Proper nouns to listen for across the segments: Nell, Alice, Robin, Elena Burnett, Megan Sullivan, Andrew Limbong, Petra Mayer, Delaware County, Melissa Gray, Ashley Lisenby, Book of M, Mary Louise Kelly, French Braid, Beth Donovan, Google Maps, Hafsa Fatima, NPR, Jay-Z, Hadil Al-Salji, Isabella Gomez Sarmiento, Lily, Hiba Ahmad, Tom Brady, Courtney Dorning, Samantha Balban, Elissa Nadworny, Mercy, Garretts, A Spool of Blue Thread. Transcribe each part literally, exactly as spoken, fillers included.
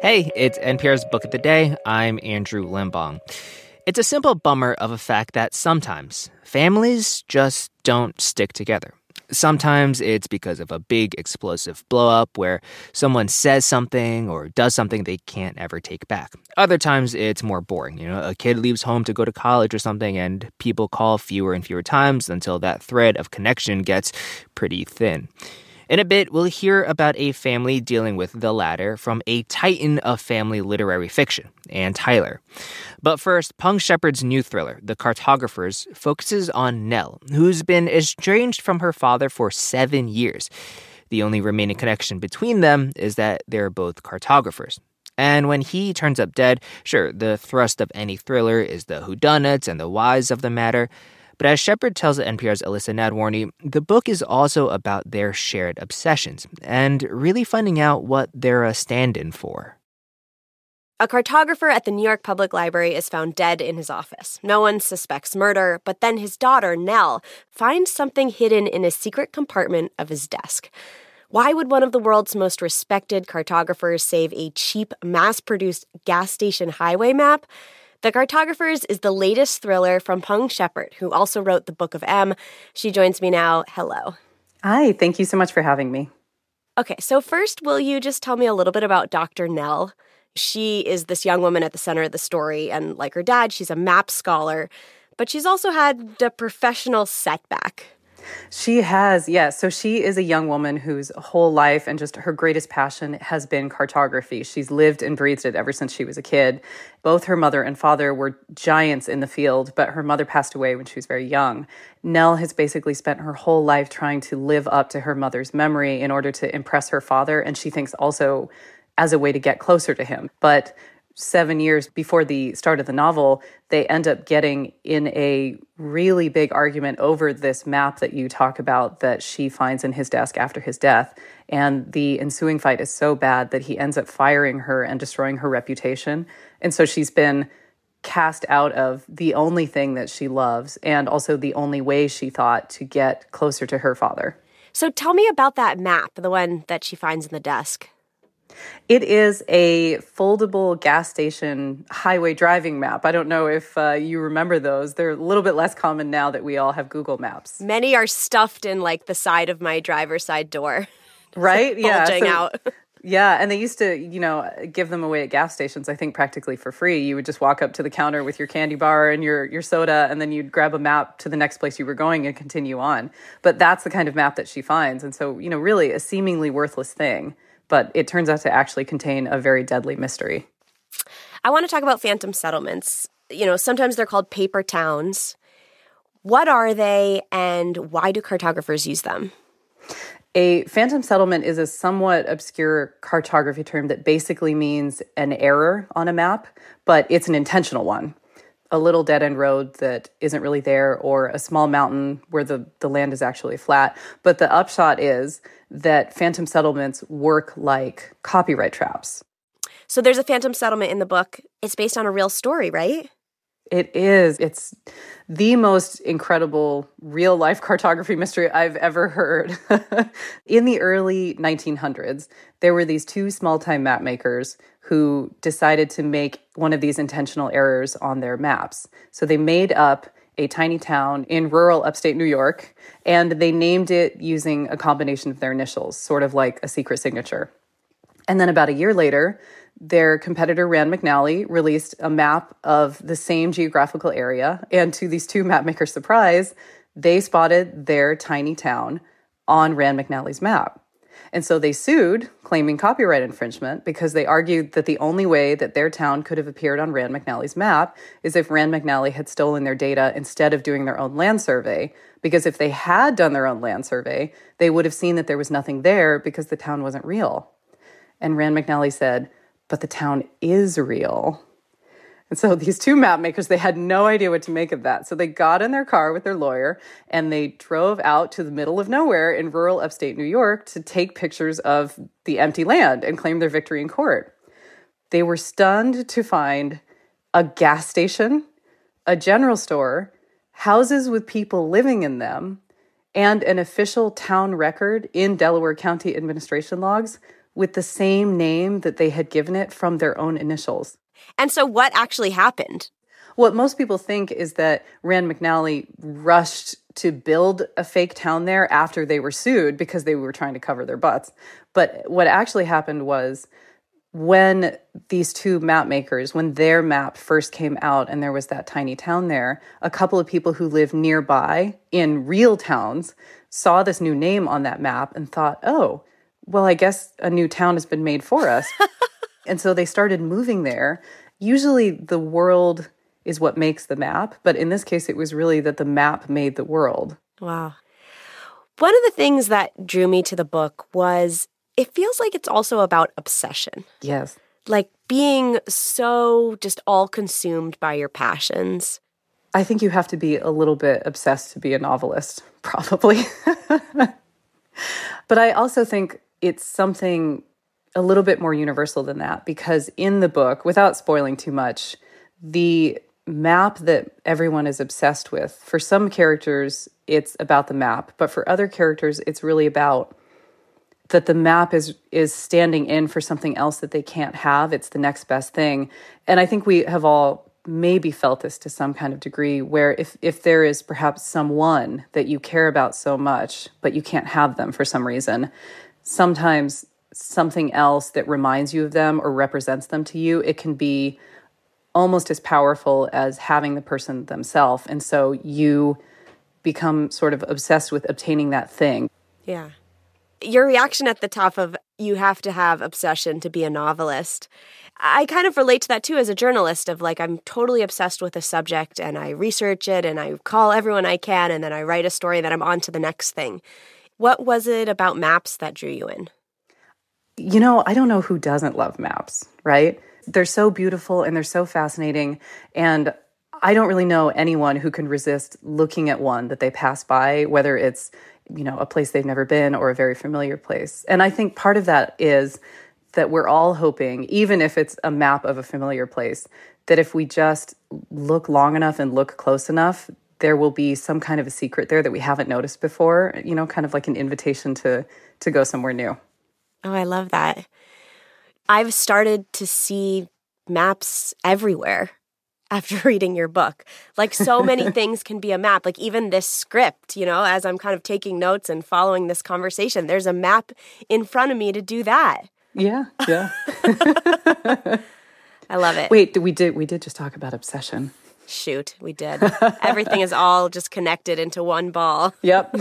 Hey, it's N P R's Book of the Day. I'm Andrew Limbong. It's a simple bummer of a fact that sometimes families just don't stick together. Sometimes it's because of a big explosive blow-up where someone says something or does something they can't ever take back. Other times it's more boring. You know, a kid leaves home to go to college or something, and people call fewer and fewer times until that thread of connection gets pretty thin. In a bit, we'll hear about a family dealing with the latter from a titan of family literary fiction, Anne Tyler. But first, Peng Shepherd's new thriller, The Cartographers, focuses on Nell, who's been estranged from her father for seven years. The only remaining connection between them is that they're both cartographers. And when he turns up dead, sure, the thrust of any thriller is the whodunits and the whys of the matter. But as Shepherd tells N P R's Elissa Nadworny, the book is also about their shared obsessions and really finding out what they're a stand-in for. A cartographer at the New York Public Library is found dead in his office. No one suspects murder, but then his daughter, Nell, finds something hidden in a secret compartment of his desk. Why would one of the world's most respected cartographers save a cheap, mass-produced gas station highway map? The Cartographers is the latest thriller from Peng Shepherd, who also wrote The Book of M. She joins me now. Hello. Hi, thank you so much for having me. Okay, so first, will you just tell me a little bit about Doctor Nell? She is this young woman at the center of the story, and like her dad, she's a map scholar, but she's also had a professional setback. She has, yes. Yeah. So she is a young woman whose whole life and just her greatest passion has been cartography. She's lived and breathed it ever since she was a kid. Both her mother and father were giants in the field, but her mother passed away when she was very young. Nell has basically spent her whole life trying to live up to her mother's memory in order to impress her father, and she thinks also as a way to get closer to him. But seven years before the start of the novel, they end up getting in a really big argument over this map that you talk about that she finds in his desk after his death. And the ensuing fight is so bad that he ends up firing her and destroying her reputation. And so she's been cast out of the only thing that she loves and also the only way she thought to get closer to her father. So tell me about that map, the one that she finds in the desk. It is a foldable gas station highway driving map. I don't know if uh, you remember those. They're a little bit less common now that we all have Google Maps. Many are stuffed in, like, the side of my driver's side door. Right? Bulging yeah. Bulging so, out. Yeah, and they used to, you know, give them away at gas stations, I think, practically for free. You would just walk up to the counter with your candy bar and your, your soda, and then you'd grab a map to the next place you were going and continue on. But that's the kind of map that she finds. And so, you know, really a seemingly worthless thing. But it turns out to actually contain a very deadly mystery. I want to talk about phantom settlements. You know, sometimes they're called paper towns. What are they, and why do cartographers use them? A phantom settlement is a somewhat obscure cartography term that basically means an error on a map, but it's an intentional one. A little dead-end road that isn't really there, or a small mountain where the, the land is actually flat. But the upshot is that phantom settlements work like copyright traps. So there's a phantom settlement in the book. It's based on a real story, right? It is. It's the most incredible real-life cartography mystery I've ever heard. In the early nineteen hundreds, there were these two small-time map makers who decided to make one of these intentional errors on their maps. So they made up a tiny town in rural upstate New York, and they named it using a combination of their initials, sort of like a secret signature. And then about a year later, their competitor, Rand McNally, released a map of the same geographical area. And to these two map makers' surprise, they spotted their tiny town on Rand McNally's map. And so they sued, claiming copyright infringement, because they argued that the only way that their town could have appeared on Rand McNally's map is if Rand McNally had stolen their data instead of doing their own land survey. Because if they had done their own land survey, they would have seen that there was nothing there because the town wasn't real. And Rand McNally said, but the town is real. And so these two map makers, they had no idea what to make of that. So they got in their car with their lawyer and they drove out to the middle of nowhere in rural upstate New York to take pictures of the empty land and claim their victory in court. They were stunned to find a gas station, a general store, houses with people living in them, and an official town record in Delaware County administration logs with the same name that they had given it from their own initials. And so what actually happened? What most people think is that Rand McNally rushed to build a fake town there after they were sued because they were trying to cover their butts. But what actually happened was when these two map makers, when their map first came out and there was that tiny town there, a couple of people who live nearby in real towns saw this new name on that map and thought, oh, well, I guess a new town has been made for us. And so they started moving there. Usually the world is what makes the map. But in this case, it was really that the map made the world. Wow. One of the things that drew me to the book was it feels like it's also about obsession. Yes. Like being so just all consumed by your passions. I think you have to be a little bit obsessed to be a novelist, probably. But I also think it's something a little bit more universal than that, because in the book, without spoiling too much, the map that everyone is obsessed with, for some characters, it's about the map. But for other characters, it's really about that the map is is standing in for something else that they can't have. It's the next best thing. And I think we have all maybe felt this to some kind of degree, where if, if there is perhaps someone that you care about so much, but you can't have them for some reason, sometimes something else that reminds you of them or represents them to you, it can be almost as powerful as having the person themselves. And so you become sort of obsessed with obtaining that thing. Yeah. Your reaction at the top of you have to have obsession to be a novelist, I kind of relate to that too as a journalist of like, I'm totally obsessed with a subject and I research it and I call everyone I can and then I write a story that I'm on to the next thing. What was it about maps that drew you in? You know, I don't know who doesn't love maps, right? They're so beautiful and they're so fascinating. And I don't really know anyone who can resist looking at one that they pass by, whether it's, you know, a place they've never been or a very familiar place. And I think part of that is that we're all hoping, even if it's a map of a familiar place, that if we just look long enough and look close enough, there will be some kind of a secret there that we haven't noticed before, you know, kind of like an invitation to to go somewhere new. Oh, I love that. I've started to see maps everywhere after reading your book. Like, so many things can be a map. Like, even this script, you know, as I'm kind of taking notes and following this conversation, there's a map in front of me to do that. Yeah, yeah. I love it. Wait, we did we did just talk about obsession. Shoot, we did. Everything is all just connected into one ball. Yep.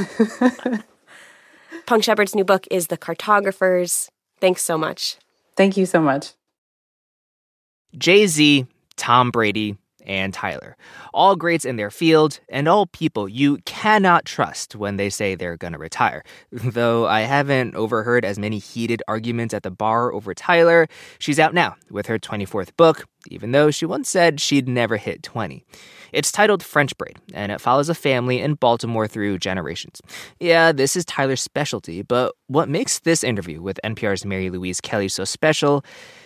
Peng Shepherd's new book is The Cartographers. Thanks so much. Thank you so much. Jay-Z, Tom Brady, and Tyler. All greats in their field, and all people you cannot trust when they say they're going to retire. Though I haven't overheard as many heated arguments at the bar over Tyler, she's out now with her twenty-fourth book, even though she once said she'd never hit twenty. It's titled French Braid, and it follows a family in Baltimore through generations. Yeah, this is Tyler's specialty, but what makes this interview with N P R's Mary Louise Kelly so special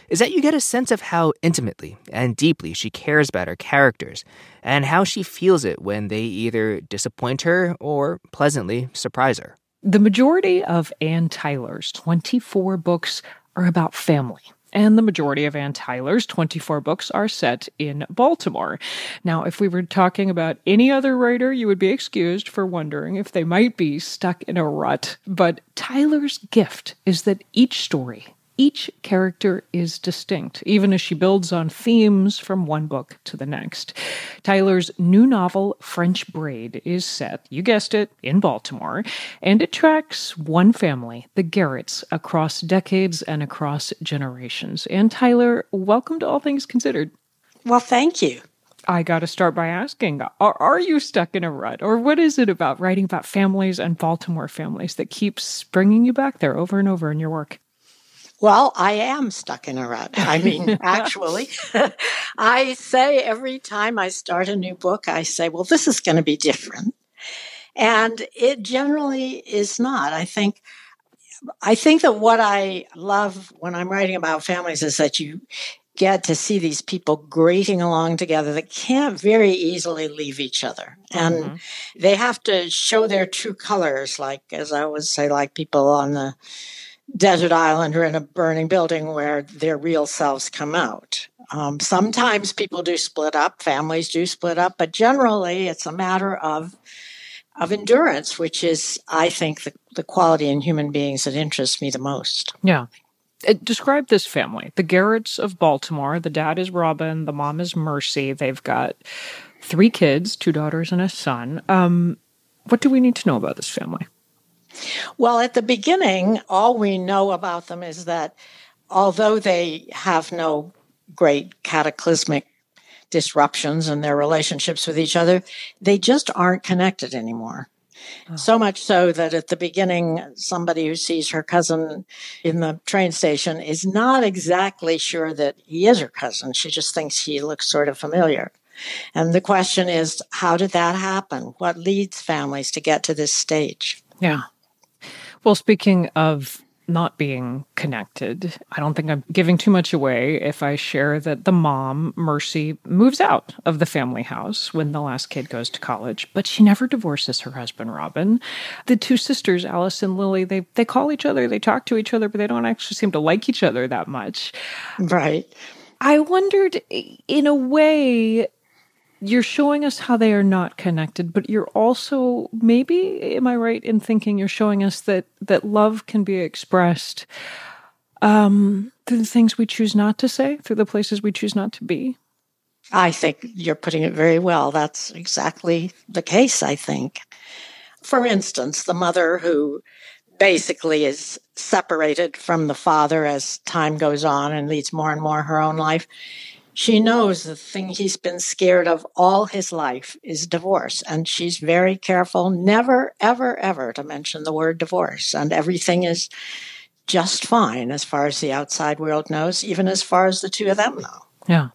is that you get a sense of how intimately and deeply she cares about her characters and how she feels it when they either disappoint her or pleasantly surprise her. The majority of Anne Tyler's twenty-four books are about family. And the majority of Anne Tyler's twenty-four books are set in Baltimore. Now, if we were talking about any other writer, you would be excused for wondering if they might be stuck in a rut. But Tyler's gift is that each story, each character is distinct, even as she builds on themes from one book to the next. Tyler's new novel, French Braid, is set, you guessed it, in Baltimore, and it tracks one family, the Garretts, across decades and across generations. And Tyler, welcome to All Things Considered. Well, thank you. I got to start by asking, are, are you stuck in a rut? Or what is it about writing about families and Baltimore families that keeps bringing you back there over and over in your work? Well, I am stuck in a rut. I mean, actually, I say every time I start a new book, I say, well, this is going to be different. And it generally is not. I think I think that what I love when I'm writing about families is that you get to see these people grating along together that can't very easily leave each other. And mm-hmm. they have to show their true colors, like, as I always say, like people on the desert island or in a burning building where their real selves come out. Um, sometimes people do split up, families do split up, but generally it's a matter of of endurance, which is, I think, the, the quality in human beings that interests me the most. Yeah. Describe this family, the Garretts of Baltimore. The dad is Robin, the mom is Mercy. They've got three kids, two daughters and a son. Um, what do we need to know about this family? Well, at the beginning, all we know about them is that although they have no great cataclysmic disruptions in their relationships with each other, they just aren't connected anymore. Oh. So much so that at the beginning, somebody who sees her cousin in the train station is not exactly sure that he is her cousin. She just thinks he looks sort of familiar. And the question is, how did that happen? What leads families to get to this stage? Yeah. Well, speaking of not being connected, I don't think I'm giving too much away if I share that the mom, Mercy, moves out of the family house when the last kid goes to college, but she never divorces her husband, Robin. The two sisters, Alice and Lily, they they call each other, they talk to each other, but they don't actually seem to like each other that much. Right. I wondered, in a way, you're showing us how they are not connected, but you're also, maybe, am I right in thinking you're showing us that, that love can be expressed um, through the things we choose not to say, through the places we choose not to be? I think you're putting it very well. That's exactly the case, I think. For instance, the mother who basically is separated from the father as time goes on and leads more and more her own life, she knows the thing he's been scared of all his life is divorce, and she's very careful never, ever, ever to mention the word divorce, and everything is just fine as far as the outside world knows, even as far as the two of them know. Yeah.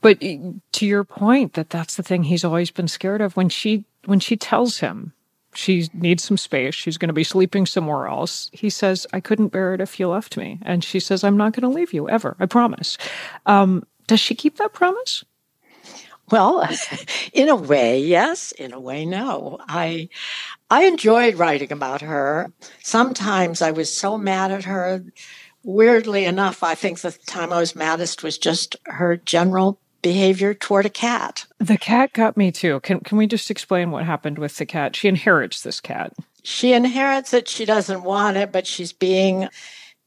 But to your point that that's the thing he's always been scared of, when she when she tells him she needs some space, she's going to be sleeping somewhere else, he says, I couldn't bear it if you left me. And she says, I'm not going to leave you ever, I promise. Um, Does she keep that promise? Well, in a way, yes. In a way, no. I I enjoyed writing about her. Sometimes I was so mad at her. Weirdly enough, I think the time I was maddest was just her general behavior toward a cat. The cat got me too. Can can we just explain what happened with the cat? She inherits this cat. She inherits it. She doesn't want it, but she's being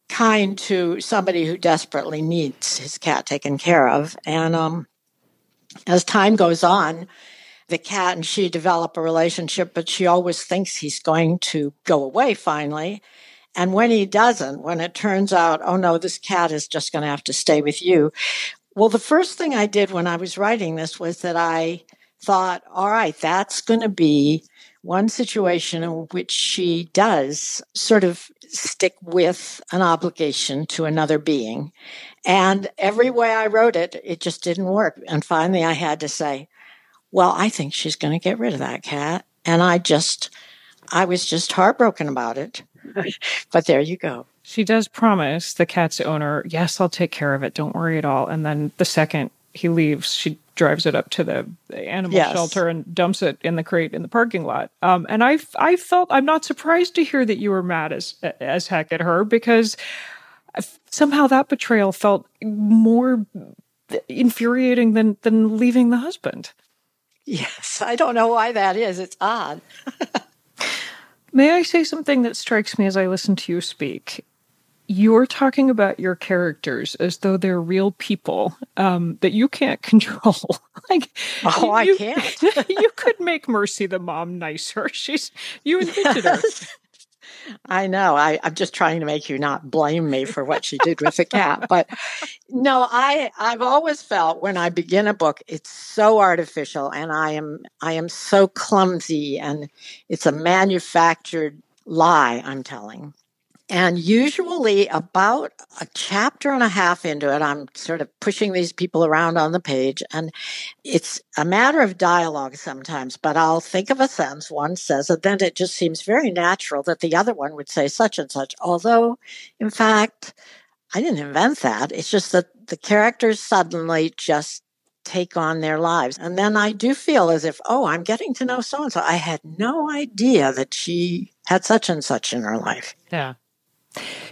kind to somebody who desperately needs his cat taken care of. And um, as time goes on, the cat and she develop a relationship, but she always thinks he's going to go away finally. And when he doesn't, when it turns out, oh no, this cat is just going to have to stay with you. Well, the first thing I did when I was writing this was that I thought, all right, that's going to be one situation in which she does sort of stick with an obligation to another being. And every way I wrote it, it just didn't work. And finally I had to say, well, I think she's going to get rid of that cat. And I just, I was just heartbroken about it. But there you go. She does promise the cat's owner, yes, I'll take care of it. Don't worry at all. And then the second he leaves, she drives it up to the animal yes. shelter and dumps it in the crate in the parking lot. Um, and I I felt, I'm not surprised to hear that you were mad as, as heck at her, because somehow that betrayal felt more infuriating than, than leaving the husband. Yes, I don't know why that is. It's odd. May I say something that strikes me as I listen to you speak? You're talking about your characters as though they're real people um, that you can't control. Like, oh, you, I can't. You could make Mercy the mom nicer. She's you invented yes. her. I know. I, I'm just trying to make you not blame me for what she did with the cat. But no, I I've always felt when I begin a book, it's so artificial, and I am I am so clumsy, and it's a manufactured lie I'm telling. And usually about a chapter and a half into it, I'm sort of pushing these people around on the page. And it's a matter of dialogue sometimes, but I'll think of a sentence one says, and then it just seems very natural that the other one would say such and such. Although, in fact, I didn't invent that. It's just that the characters suddenly just take on their lives. And then I do feel as if, oh, I'm getting to know so-and-so. I had no idea that she had such and such in her life. Yeah.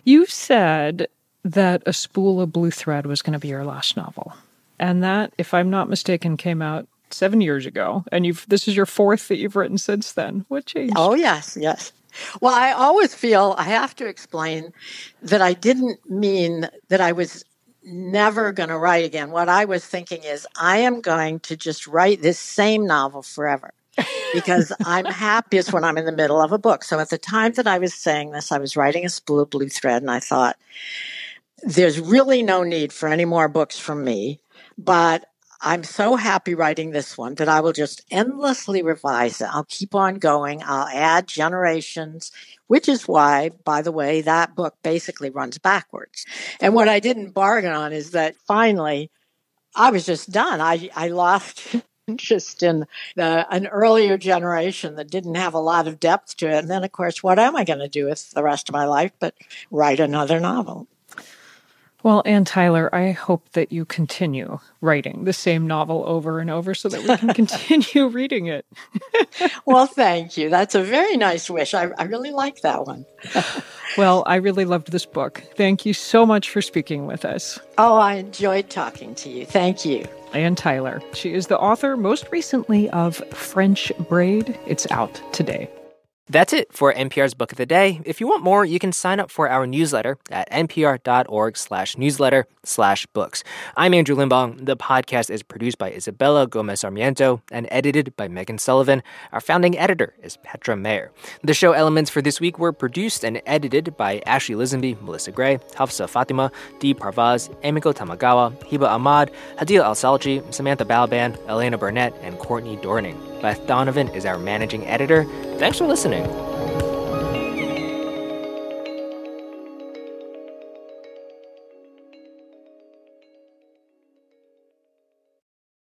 You said that A Spool of Blue Thread was going to be your last novel. And that, if I'm not mistaken, came out seven years ago. And you've this is your fourth that you've written since then. What changed? Oh, yes, yes. Well, I always feel I have to explain that I didn't mean that I was never going to write again. What I was thinking is I am going to just write this same novel forever because I'm happiest when I'm in the middle of a book. So at the time that I was saying this, I was writing A Spool of Blue Thread, and I thought, there's really no need for any more books from me, but I'm so happy writing this one that I will just endlessly revise it. I'll keep on going. I'll add generations, which is why, by the way, that book basically runs backwards. And what I didn't bargain on is that finally I was just done. I, I lost interest in the, an earlier generation that didn't have a lot of depth to it. And then, of course, what am I going to do with the rest of my life but write another novel? Well, Anne Tyler, I hope that you continue writing the same novel over and over so that we can continue reading it. Well, thank you. That's a very nice wish. I, I really like that one. Well, I really loved this book. Thank you so much for speaking with us. Oh, I enjoyed talking to you. Thank you. Anne Tyler. She is the author most recently of French Braid. It's out today. That's it for N P R's Book of the Day. If you want more, you can sign up for our newsletter at npr.org slash newsletter slash books. I'm Andrew Limbong. The podcast is produced by Isabella Gomez Sarmiento and edited by Megan Sullivan. Our founding editor is Petra Mayer. The show elements for this week were produced and edited by Ashley Lisenby, Melissa Gray, Hafsa Fatima, Dee Parvaz, Emiko Tamagawa, Hiba Ahmad, Hadil Al-Salji, Samantha Balban, Elena Burnett, and Courtney Dorning. Beth Donovan is our managing editor. Thanks for listening.